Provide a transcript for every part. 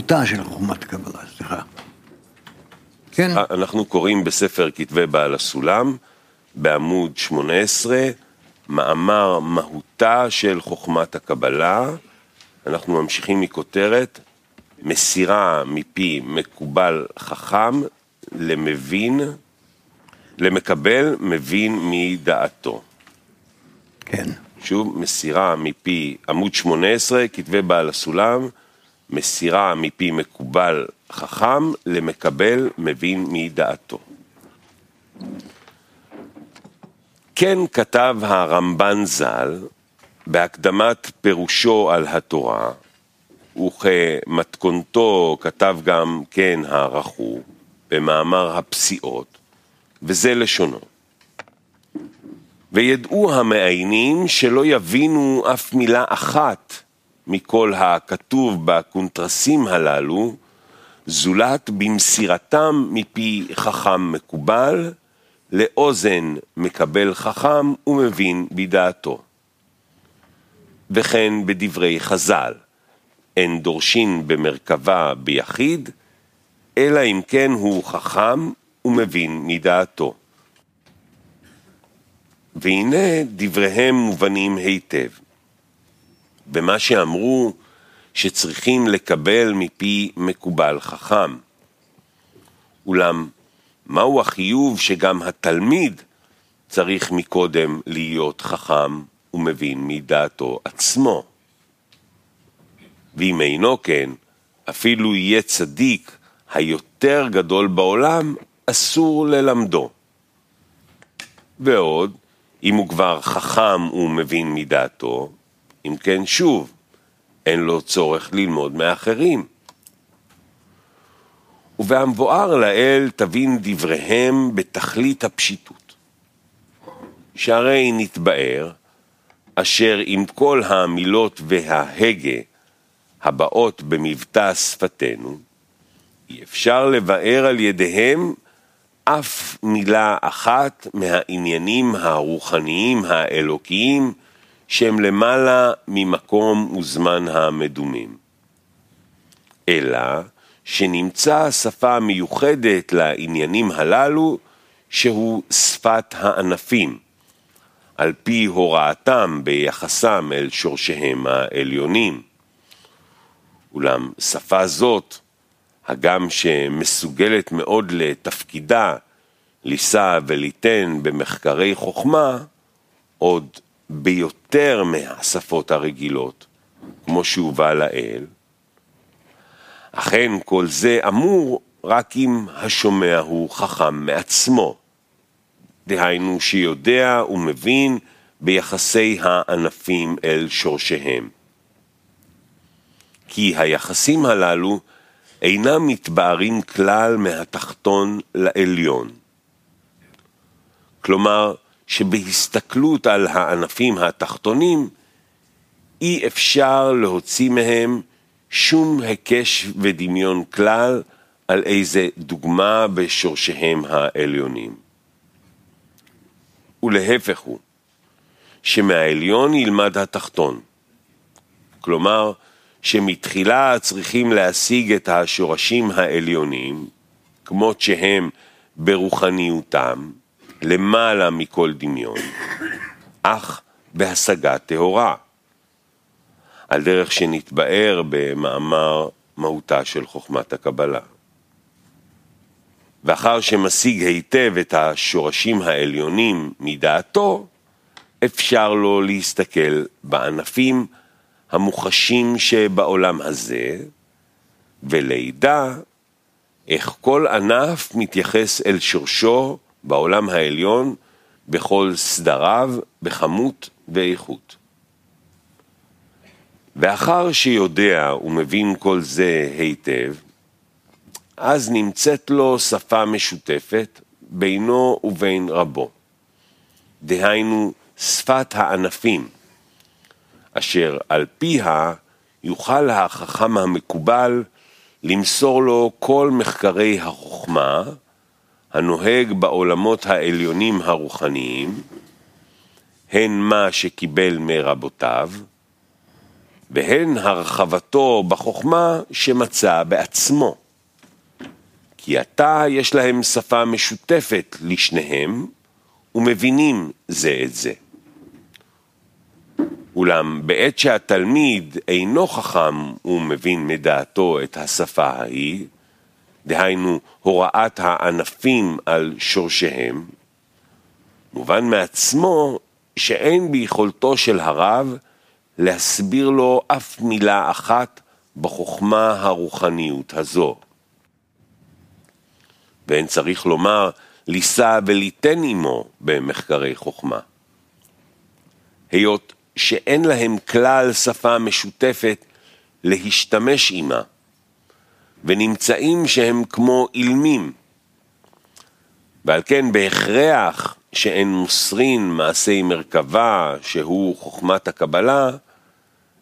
מהותה של חוכמת הקבלה, סליחה. כן? אנחנו קוראים בספר כתבי בעל הסולם, בעמוד 18, מאמר מהותה של חוכמת הקבלה. אנחנו ממשיכים מכותרת, מסירה מפי מקובל חכם למבין, למקבל מבין מדעתו. כן. שוב, מסירה מפי, עמוד 18, כתבי בעל הסולם, מסירה מפי מקובל חכם למקבל מבין מדעתו. כן כתב הרמבן ז"ל בהקדמת פירושו על התורה, וכמתכונתו כתב גם כן הערכו במאמר הפסיעות, וזה לשונו. וידעו המעיינים שלא יבינו אף מילה אחת מכל הכתוב בקונטרסים הללו, זולת במסירתם מפי חכם מקובל, לאוזן מקבל חכם ומבין בדעתו. וכן בדברי חזל, אין דורשין במרכבה ביחיד, אלא אם כן הוא חכם ומבין מדעתו. והנה דבריהם מובנים היטב, במה שאמרו שצריכים לקבל מפי מקובל חכם. אולם מהו החיוב שגם התלמיד צריך מקודם להיות חכם ומבין מדעתו עצמו? ואם אינו כן, אפילו יהיה צדיק היותר גדול בעולם, אסור ללמדו. ועוד, אם הוא כבר חכם ומבין מדעתו, אם כן שוב, אין לו צורך ללמוד מאחרים. ובהמבואר לאל תבין דבריהם בתכלית הפשיטות. שהרי נתבאר, אשר עם כל המילות וההגה הבאות במבטא שפתנו, אי אפשר לבאר על ידיהם אף מילה אחת מהעניינים הרוחניים האלוקיים שהם למעלה ממקום וזמן המדומים. אלא שנמצא שפה מיוחדת לעניינים הללו שהוא שפת הענפים, על פי הוראתם ביחסם אל שורשיהם העליונים. אולם שפה זאת, הגם שמסוגלת מאוד לתפקידה, לישא וליתן במחקרי חוכמה, עוד ביותר מהשפות הרגילות, כמו שהובא לאל. אכן כל זה אמור רק אם השומע הוא חכם מעצמו, דהיינו שיודע ומבין ביחסי הענפים אל שורשיהם. כי היחסים הללו אינם מתבארים כלל מהתחתון לעליון. כלומר, שבהסתכלות על הענפים התחתונים, אי אפשר להוציא מהם שום הקש ודמיון כלל על איזה דוגמה בשורשיהם העליונים. ולהפך הוא, שמהעליון ילמד התחתון. כלומר, שמתחילה צריכים להשיג את השורשים העליונים, כמות שהם ברוחניותם, למעלה מכל דמיון, אך בהשגה טהורה, על דרך שנתבאר במאמר מהותה של חוכמת הקבלה. ואחר שמשיג היטב את השורשים העליונים מדעתו, אפשר לו להסתכל בענפים המוחשים שבעולם הזה, ולידע איך כל ענף מתייחס אל שורשו בעולם העליון, בכל סדריו, בכמות ואיכות. ואחר שיודע ומבין כל זה היטב, אז נמצאת לו שפה משותפת בינו ובין רבו, דהיינו שפת הענפים, אשר על פיה יוכל החכם המקובל למסור לו כל מחקרי החוכמה, הנוהג בעולמות העליונים הרוחניים, הן מה שקיבל מרבותיו, והן הרחבתו בחוכמה שמצא בעצמו. כי עתה יש להם שפה משותפת לשניהם, ומבינים זה את זה. אולם בעת שהתלמיד אינו חכם ומבין מדעתו את השפה ההיא, דהיינו הוראת הענפים על שורשיהם, מובן מעצמו שאין ביכולתו של הרב להסביר לו אף מילה אחת בחוכמה הרוחניות הזו. ואין צריך לומר ליסע וליתן עמו במחקרי חוכמה. היות שאין להם כלל שפה משותפת להשתמש עמה, ונמצאים שהם כמו אילמים. ועל כן בהכרח שאין מוסרין מעשי מרכבה שהוא חוכמת הקבלה,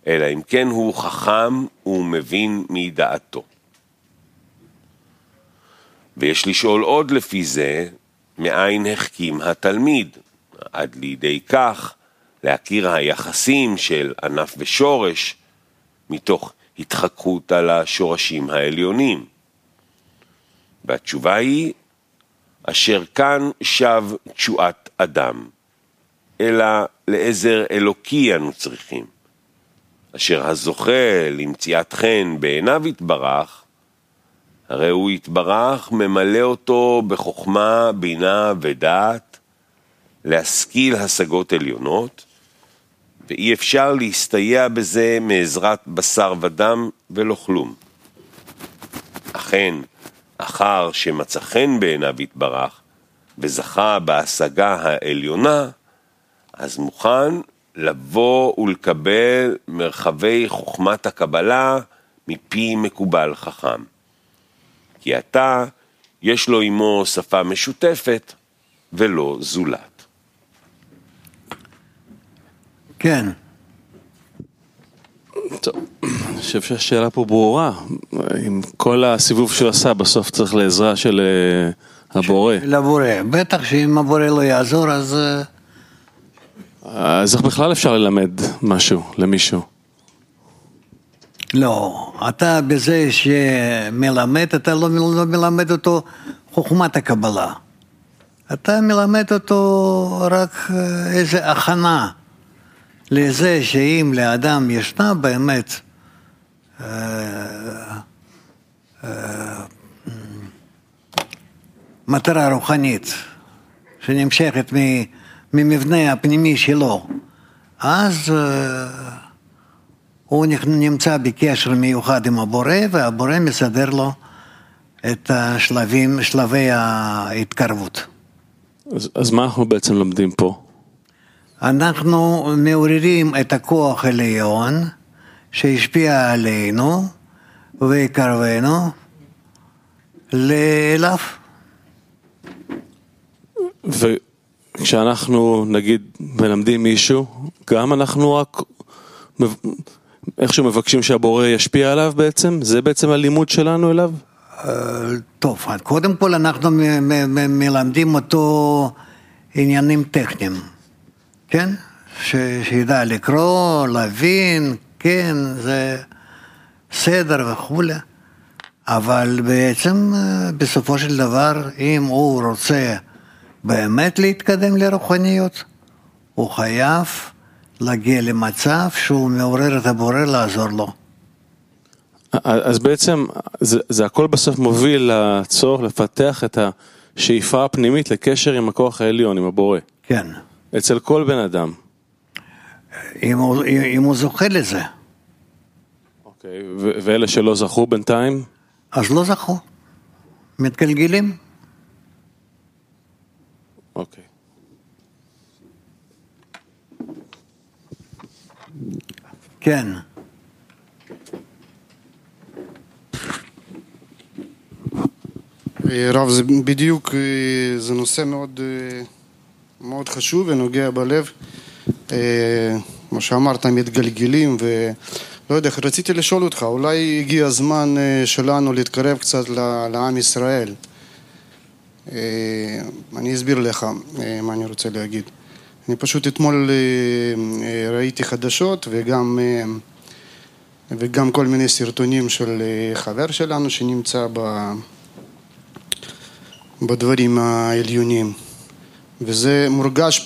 אלא אם כן הוא חכם ומבין מדעתו. ויש לשאול עוד לפי זה, מאין החכים התלמיד, עד לידי כך להכיר היחסים של ענף ושורש, מתוך התחקות על השורשים העליונים. והתשובה היא, אשר כאן שב תשועת אדם, אלא לעזר אלוקי אנו צריכים, אשר הזוכה למציאת חן בעיניו יתברך, הרי הוא יתברך ממלא אותו בחוכמה, בינה ודעת, להשכיל השגות עליונות, ואי אפשר להסתייע בזה מעזרת בשר ודם ולא כלום. אכן, אחר שמצא חן בעיניו יתברך וזכה בהשגה העליונה, אז מוכן לבוא ולקבל מרחבי חוכמת הקבלה מפי מקובל חכם. כי עתה יש לו עמו שפה משותפת ולא זולת. כן. טוב, אני חושב שהשאלה פה ברורה. עם כל הסיבוב שהוא עשה, בסוף צריך לעזרה של הבורא. של הבורא. בטח שאם הבורא לא יעזור, אז איך בכלל אפשר ללמד משהו למישהו? לא, אתה בזה שמלמד, אתה לא מלמד אותו חוכמת הקבלה. אתה מלמד אותו רק איזו הכנה לזה שאם לאדם ישנה באמת מטרה רוחנית שנמשכת ממבנה הפנימי שלו, אז הוא נמצא בקשר מיוחד עם הבורא, והבורא מסדר לו את השלבים, שלבי ההתקרבות. אז מה אנחנו בעצם לומדים פה? אנחנו מעוררים את הכוח העליון שהשפיע עלינו וקרבנו אליו. וכשאנחנו נגיד מלמדים מישהו, גם אנחנו רק איכשהו מבקשים שהבורא ישפיע עליו בעצם? זה בעצם הלימוד שלנו אליו? טוב, קודם כל אנחנו מלמדים אותו עניינים טכניים, כן? שידע לקרוא, להבין, כן, זה סדר וכו'. אבל בעצם בסופו של דבר, אם הוא רוצה באמת להתקדם לרוחניות, הוא חייב להגיע למצב שהוא מעורר את הבורא לעזור לו. אז בעצם זה הכל בסוף מוביל לצורך לפתח את השאיפה הפנימית לקשר עם הכוח העליון, עם הבורא. כן. אצל כל בן אדם. אם הוא זוכה לזה. אוקיי, ואלה שלא זכו בינתיים? אז לא זכו. מתגלגלים. אוקיי. כן. רב, זה בדיוק, זה נושא מאוד מאוד חשוב ונוגע בלב, מה שאמרת, מתגלגלים, ולא יודע, רציתי לשאול אותך, אולי הגיע הזמן שלנו להתקרב קצת לעם ישראל. אני אסביר לך מה אני רוצה להגיד. אני פשוט אתמול ראיתי חדשות, וגם וגם כל מיני סרטונים של חבר שלנו שנמצא בדברים העליונים. וזה מורגש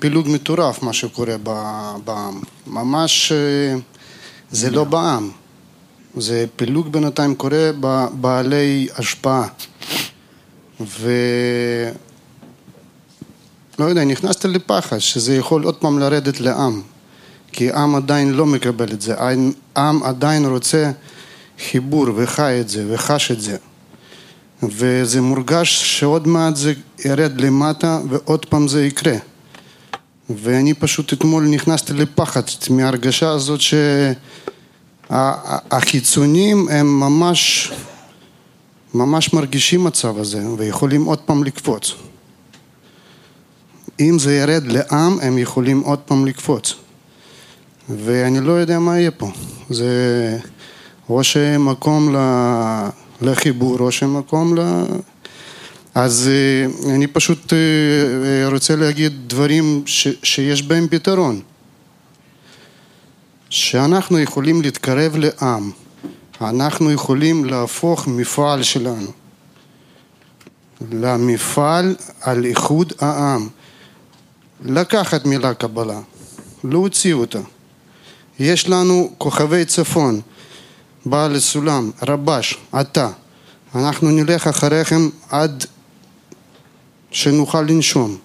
פילוג מטורף מה שקורה בעם. ממש זה לא בעם. זה פילוג בינתיים קורה בבעלי השפעה. לא יודע, נכנסת לפחד שזה יכול עוד פעם לרדת לעם. כי העם עדיין לא מקבל את זה. העם עדיין רוצה חיבור וחי את זה וחש את זה. וזה מורגש שעוד מעט זה ירד למטה ועוד פעם זה יקרה. ואני פשוט אתמול נכנסתי לפחד מהרגשה הזאת שהחיצונים הם ממש מרגישים מצב הזה ויכולים עוד פעם לקפוץ. אם זה ירד לעם הם יכולים עוד פעם לקפוץ. ואני לא יודע מה יהיה פה. זה או שמקום לחיבור, או שמקום אז אני פשוט רוצה להגיד דברים שיש בהם פתרון. שאנחנו יכולים להתקרב לעם. אנחנו יכולים להפוך מפעל שלנו. למפעל על איחוד העם. לקחת מילה קבלה. להוציא אותה. יש לנו כוכבי צפון, בעל הסולם, רבש, אתה. אנחנו נלך אחריכם עד שנוכל לנשום.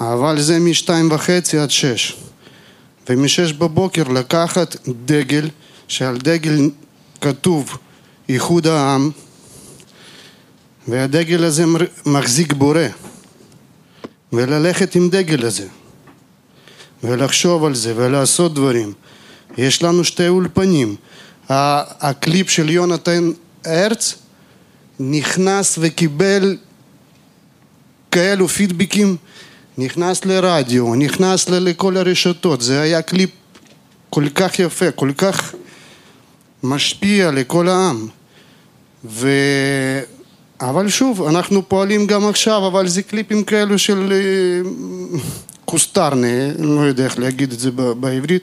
אבל זה מ-2:30 עד 6. ומ-6 בבוקר לקחת דגל, שעל דגל כתוב איחוד העם, והדגל הזה מחזיק בורא. וללכת עם דגל הזה. ולחשוב על זה ולעשות דברים. יש לנו 2 אולפנים. הקליפ של יונתן הרץ נכנס וקיבל כאלו פידבקים, נכנס לרדיו, נכנס לכל הרשתות. זה היה קליפ כל כך יפה, כל כך משפיע לכל העם. אבל שוב, אנחנו פועלים גם עכשיו, אבל זה קליפים כאלו של קוסטרנה, לא יודע איך להגיד את זה בעברית,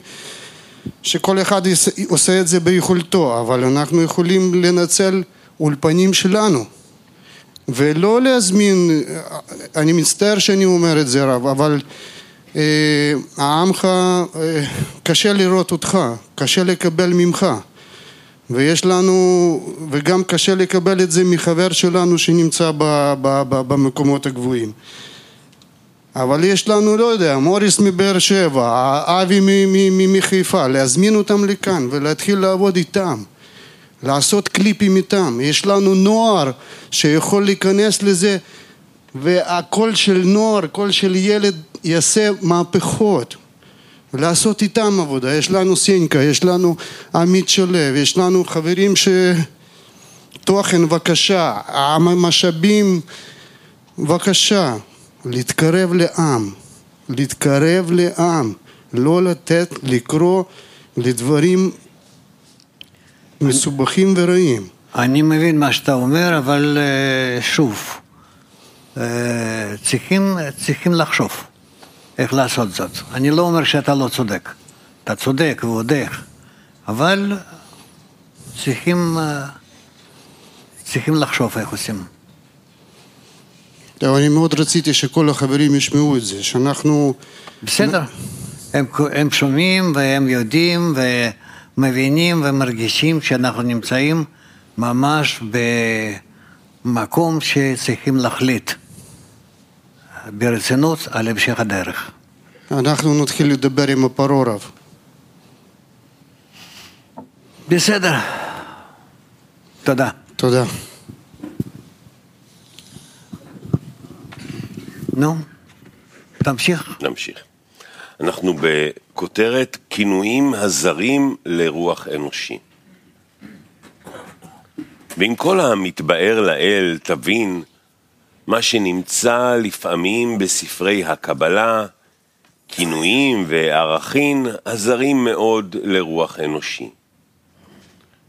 שכל אחד עושה את זה ביכולתו, אבל אנחנו יכולים לנצל אולפנים שלנו, ולא להזמין, אני מצטער שאני אומר את זה רב, אבל העמך, קשה לראות אותך, קשה לקבל ממך, ויש לנו, וגם קשה לקבל את זה מחבר שלנו שנמצא במקומות הגבוהים. אבל יש לנו, לא יודע, מוריס מבאר שבע, אבי מחיפה, להזמין אותם לכאן ולהתחיל לעבוד איתם, לעשות קליפים איתם. יש לנו נוער שיכול להיכנס לזה, והקול של נוער, קול של ילד יעשה מהפכות, לעשות איתם עבודה. יש לנו סינקה, יש לנו עמית שלב, יש לנו חברים שתוכן, בבקשה, המשאבים, בבקשה. להתקרב לעם, להתקרב לעם, לא לתת לקרוא לדברים מסובכים ורעים. אני מבין מה שאתה אומר, אבל שוב, צריכים לחשוב איך לעשות זאת. אני לא אומר שאתה לא צודק, אתה צודק ועוד איך, אבל צריכים לחשוב איך עושים. אני מאוד רציתי שכל החברים ישמעו את זה, שאנחנו... בסדר, הם שומעים והם יודעים ומבינים ומרגישים שאנחנו נמצאים ממש במקום שצריכים להחליט ברצינות על המשך הדרך. אנחנו נתחיל לדבר עם הפרעה רב. בסדר. תודה. תודה. נו, תמשיך. נמשיך. אנחנו בכותרת כינויים הזרים לרוח אנושי. ועם כל המתבאר לאל תבין מה שנמצא לפעמים בספרי הקבלה, כינויים וערכים הזרים מאוד לרוח אנושי.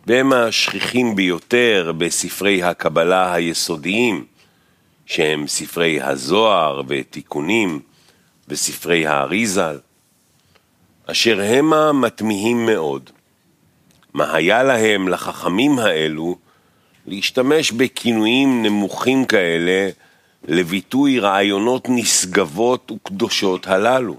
והם השכיחים ביותר בספרי הקבלה היסודיים, שהם ספרי הזוהר ותיקונים וספרי האריזל. אשר המה מתמיהים מאוד. מה היה להם לחכמים האלו להשתמש בכינויים נמוכים כאלה לביטוי רעיונות נשגבות וקדושות הללו?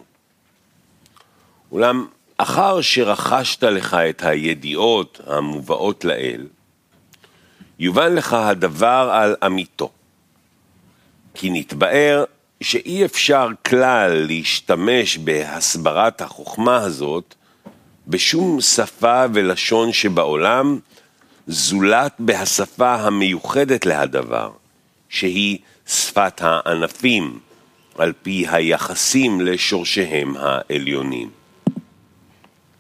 אולם אחר שרכשת לך את הידיעות המובאות לאל, יובן לך הדבר על אמיתו, כי נתבאר שאי אפשר כלל להשתמש בהסברת החוכמה הזאת בשום שפה ולשון שבעולם, זולת בהשפה המיוחדת להדבר, שהיא שפת הענפים, על פי היחסים לשורשיהם העליונים.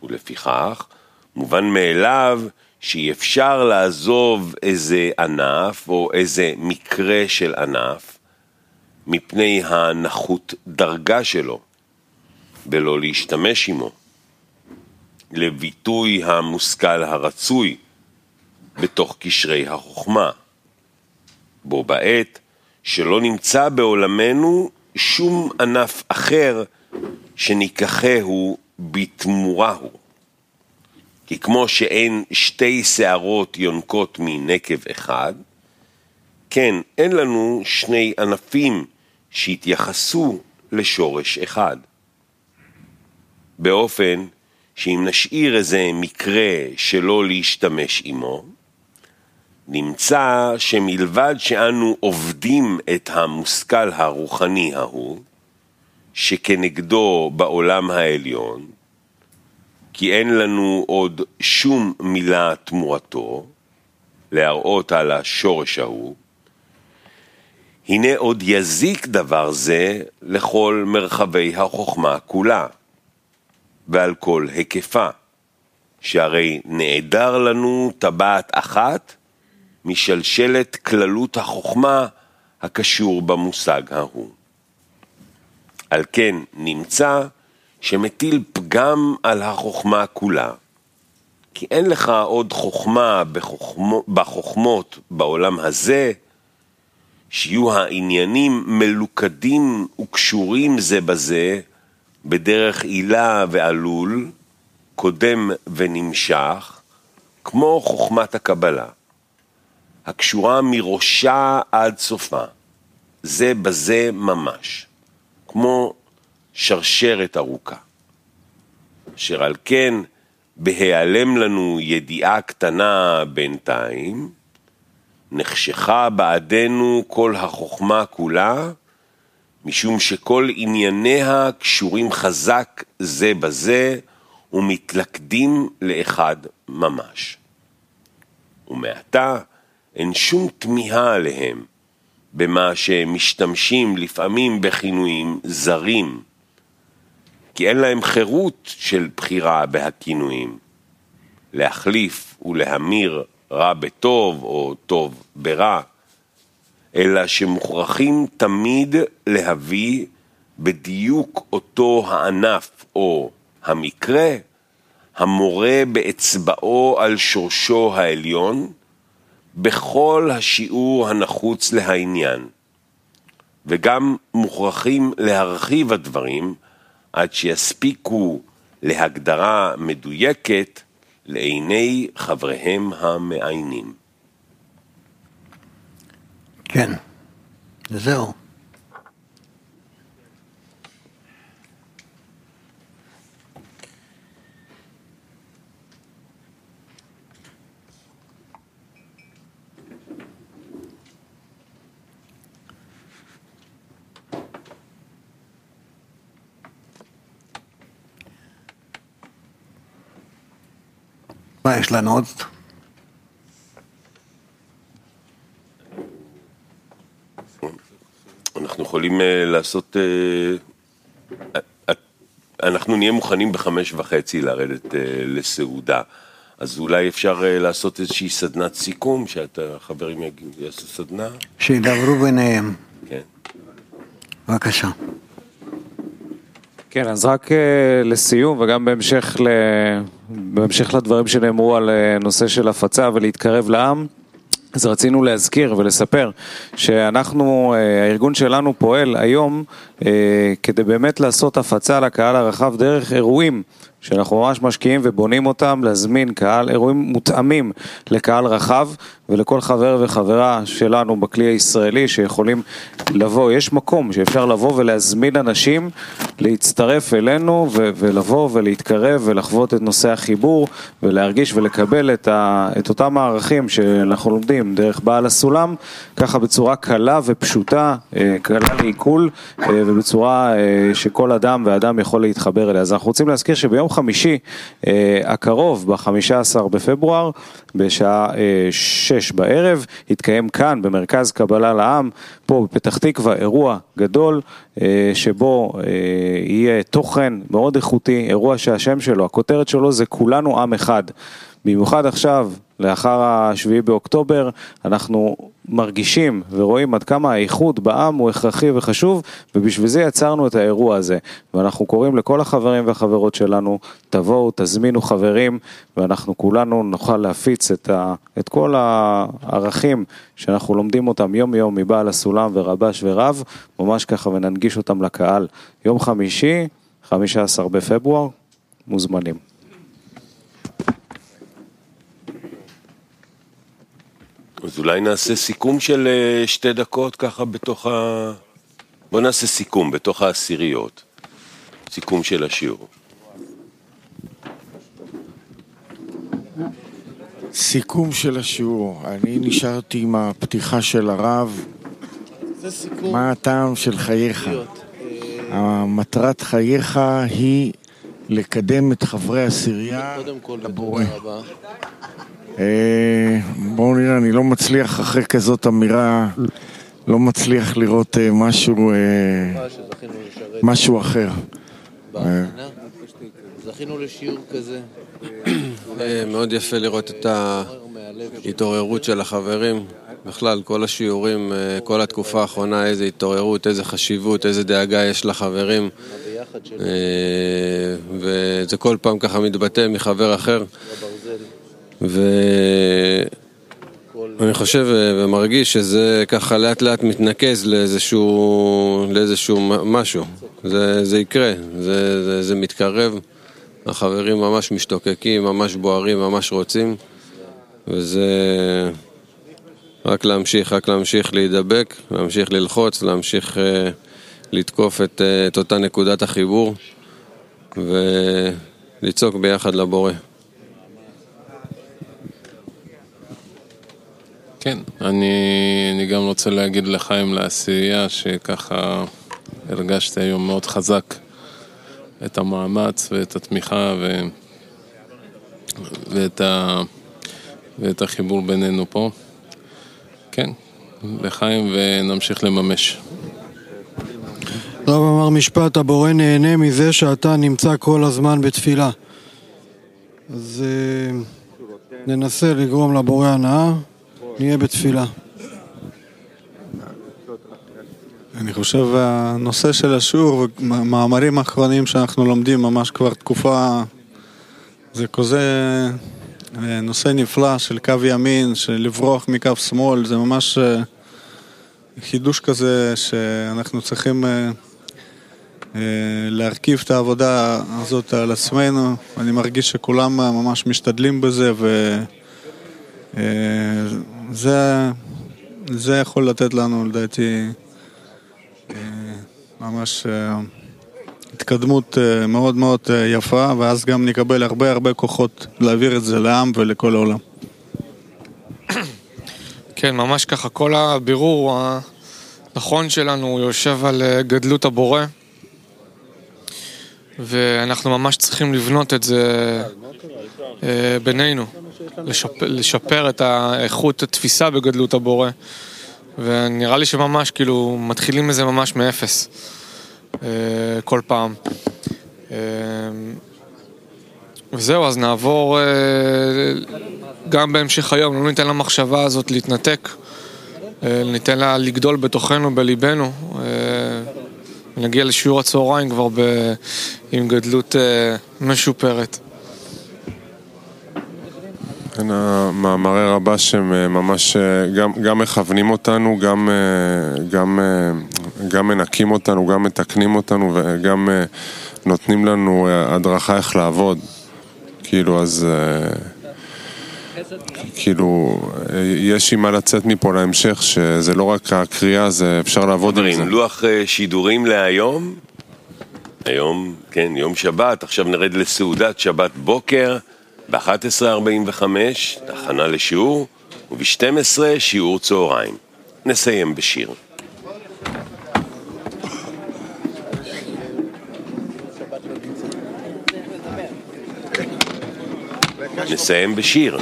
ולפיכך, מובן מאליו שאי אפשר לעזוב איזה ענף או איזה מקרה של ענף, מפני הנחות דרגה שלו, ולא להשתמש עמו. לביטוי המושכל הרצוי בתוך קשרי החוכמה, בו בעת שלא נמצא בעולמנו שום ענף אחר שניקחהו בתמורהו. כי כמו שאין שתי שערות יונקות מנקב אחד, כן אין לנו שני ענפים שהתייחסו לשורש אחד. באופן שאם נשאיר איזה מקרה שלא להשתמש עמו, נמצא שמלבד שאנו עובדים את המושכל הרוחני ההוא, שכנגדו בעולם העליון, כי אין לנו עוד שום מילה תמורתו להראות על השורש ההוא, הנה עוד יזיק דבר זה לכל מרחבי החוכמה כולה, ועל כל היקפה, שהרי נעדר לנו טבעת אחת משלשלת כללות החוכמה הקשור במושג ההוא. על כן נמצא שמטיל פגם על החוכמה כולה, כי אין לך עוד חוכמה בחוכמות בעולם הזה, שיהיו העניינים מלוכדים וקשורים זה בזה, בדרך עילה ועלול, קודם ונמשך, כמו חוכמת הקבלה, הקשורה מראשה עד סופה, זה בזה ממש, כמו שרשרת ארוכה. אשר על כן, בהיעלם לנו ידיעה קטנה בינתיים, נחשכה בעדנו כל החוכמה כולה, משום שכל ענייניה קשורים חזק זה בזה ומתלכדים לאחד ממש. ומעתה אין שום תמיהה עליהם במה שמשתמשים לפעמים בכינויים זרים, כי אין להם חירות של בחירה בהכינויים, להחליף ולהמיר רע בטוב או טוב ברע, אלא שמוכרחים תמיד להביא בדיוק אותו הענף או המקרה, המורה באצבעו על שורשו העליון, בכל השיעור הנחוץ להעניין, וגם מוכרחים להרחיב הדברים עד שיספיקו להגדרה מדויקת לעיני חבריהם המעיינים. כן, וזהו. מה יש לנו עוד? אנחנו יכולים לעשות, אנחנו נהיה מוכנים 5:30 לרדת לסעודה, אז אולי אפשר לעשות איזושהי סדנת סיכום, שהחברים יעשו סדנה. שידברו ביניהם. כן. בבקשה. כן, אז רק לסיום וגם בהמשך לדברים שנאמרו על נושא של הפצה ולהתקרב לעם, אז רצינו להזכיר ולספר שאנחנו, הארגון שלנו פועל היום כדי באמת לעשות הפצה לקהל הרחב דרך אירועים שאנחנו ממש משקיעים ובונים אותם, להזמין קהל, אירועים מותאמים לקהל רחב ולכל חבר וחברה שלנו בכלי הישראלי שיכולים לבוא. יש מקום שאפשר לבוא ולהזמין אנשים להצטרף אלינו ולבוא ולהתקרב ולחוות את נושא החיבור ולהרגיש ולקבל את אותם הערכים שאנחנו לומדים דרך בעל הסולם, ככה בצורה קלה ופשוטה, קלה לעיכול ובצורה שכל אדם ואדם יכול להתחבר אליה. אז אנחנו רוצים להזכיר שביום חמישי הקרוב, ב-15 בפברואר, בשעה 6 בערב, התקיים כאן במרכז קבלה לעם, פה בפתח תקווה, אירוע גדול שבו יהיה תוכן מאוד איכותי, אירוע שהשם שלו, הכותרת שלו זה כולנו עם אחד. במיוחד עכשיו, לאחר השביעי באוקטובר, אנחנו מרגישים ורואים עד כמה האיחוד בעם הוא הכרחי וחשוב, ובשביל זה יצרנו את האירוע הזה. ואנחנו קוראים לכל החברים והחברות שלנו, תבואו, תזמינו חברים, ואנחנו כולנו נוכל להפיץ את כל הערכים שאנחנו לומדים אותם יום יום מבעל הסולם ורבש ורב, ממש ככה, וננגיש אותם לקהל. יום חמישי, 15 בפברואר, מוזמנים. אז אולי נעשה סיכום של 2 דקות ככה בתוך ה... בוא נעשה סיכום בתוך העשיריות. סיכום של השיעור. סיכום של השיעור. אני נשארתי עם הפתיחה של הרב. מה הטעם של חייך? המטרת חייך היא לקדם את חברי העשירייה לבורא. בואו נראה, אני לא מצליח אחרי כזאת אמירה, לא מצליח לראות משהו אחר. זכינו לשיעור כזה. מאוד יפה לראות את ההתעוררות של החברים. בכלל, כל השיעורים, כל התקופה האחרונה, איזה התעוררות, איזה חשיבות, איזה דאגה יש לחברים. וזה כל פעם ככה מתבטא מחבר אחר. ואני חושב ומרגיש שזה ככה לאט לאט מתנקז לאיזשהו משהו. זה יקרה, זה מתקרב, החברים ממש משתוקקים, ממש בוערים, ממש רוצים, וזה רק להמשיך להידבק, להמשיך ללחוץ, להמשיך לתקוף את אותה נקודת החיבור ולצעוק ביחד לבורא. כן, אני גם רוצה להגיד לחיים לעשייה שככה הרגשתי היום מאוד חזק את המאמץ ואת התמיכה ואת החיבור בינינו פה. כן, לחיים ונמשיך לממש. רב אמר משפט, הבורא נהנה מזה שאתה נמצא כל הזמן בתפילה. אז ננסה לגרום לבורא הנאה. נהיה בתפילה. אני חושב הנושא של השיעור ומאמרים האחרונים שאנחנו לומדים ממש כבר תקופה, זה כזה נושא נפלא של קו ימין, של לברוח מקו שמאל, זה ממש חידוש כזה שאנחנו צריכים להרכיב את העבודה הזאת על עצמנו. אני מרגיש שכולם ממש משתדלים בזה זה יכול לתת לנו, לדעתי, ממש התקדמות מאוד מאוד יפה, ואז גם נקבל הרבה הרבה כוחות להעביר את זה לעם ולכל העולם. כן, ממש ככה, כל הבירור הנכון שלנו יושב על גדלות הבורא, ואנחנו ממש צריכים לבנות את זה בינינו. לשפר את האיכות התפיסה בגדלות הבורא, ונראה לי שממש כאילו מתחילים מזה ממש מאפס כל פעם. וזהו, אז נעבור גם בהמשך היום, לא ניתן למחשבה הזאת להתנתק, ניתן לה לגדול בתוכנו, בליבנו, ונגיע לשיעור הצהריים כבר עם גדלות משופרת. המאמרי רבש הם ממש גם מכוונים אותנו, גם גם מנקים אותנו, גם מתקנים אותנו, וגם נותנים לנו הדרכה איך לעבוד. כאילו, אז... כאילו, יש עם מה לצאת מפה להמשך, שזה לא רק הקריאה, זה אפשר לעבוד עם זה. לוח שידורים להיום, היום, כן, יום שבת, עכשיו נרד לסעודת שבת בוקר, ב-11:45, הכנה לשיעור, וב-12 שיעור צהריים. נסיים בשיר. נסיים בשיר.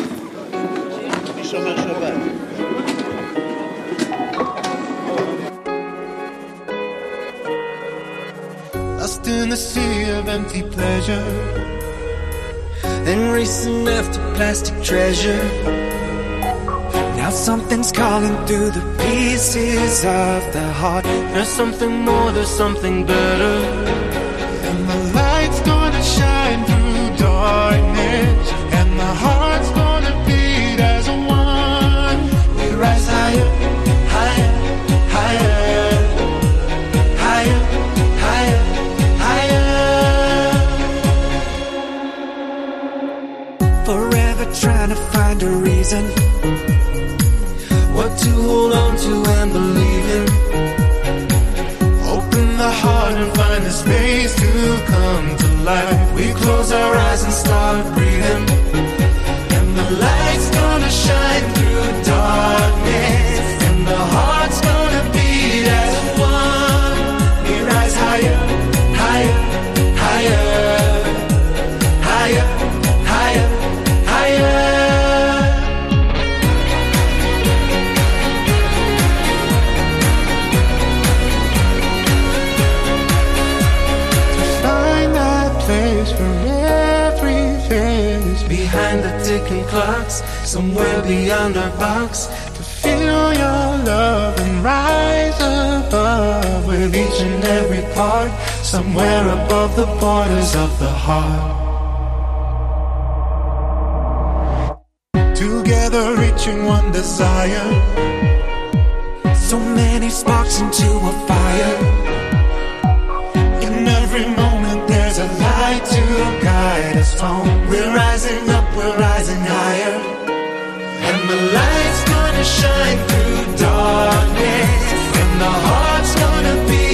שומר שבת. Lost in a sea of empty pleasure and racing after plastic treasure. Now something's calling through the pieces of the heart. There's something more, there's something better. And the light's gonna shine through darkness. And the heart's gonna beat as a one. We rise higher, higher, higher. Higher, higher, higher. Forever trying to find a reason to hold on to and believe in. Open the heart and find the space to come to life. We close our eyes and start breathing. And the light's gonna shine through darkness. And the heart's gonna beat as one. We rise higher, higher, higher. Higher, higher, higher. Behind the ticking clocks, somewhere beyond our box, to feel your love and rise above with each and every part, somewhere above the borders of the heart. Together reaching one desire, so many sparks into a fire. In every moment there's a light to guide us home. We're rising up, we're rising higher. And the light's gonna shine through darkness. And the heart's gonna be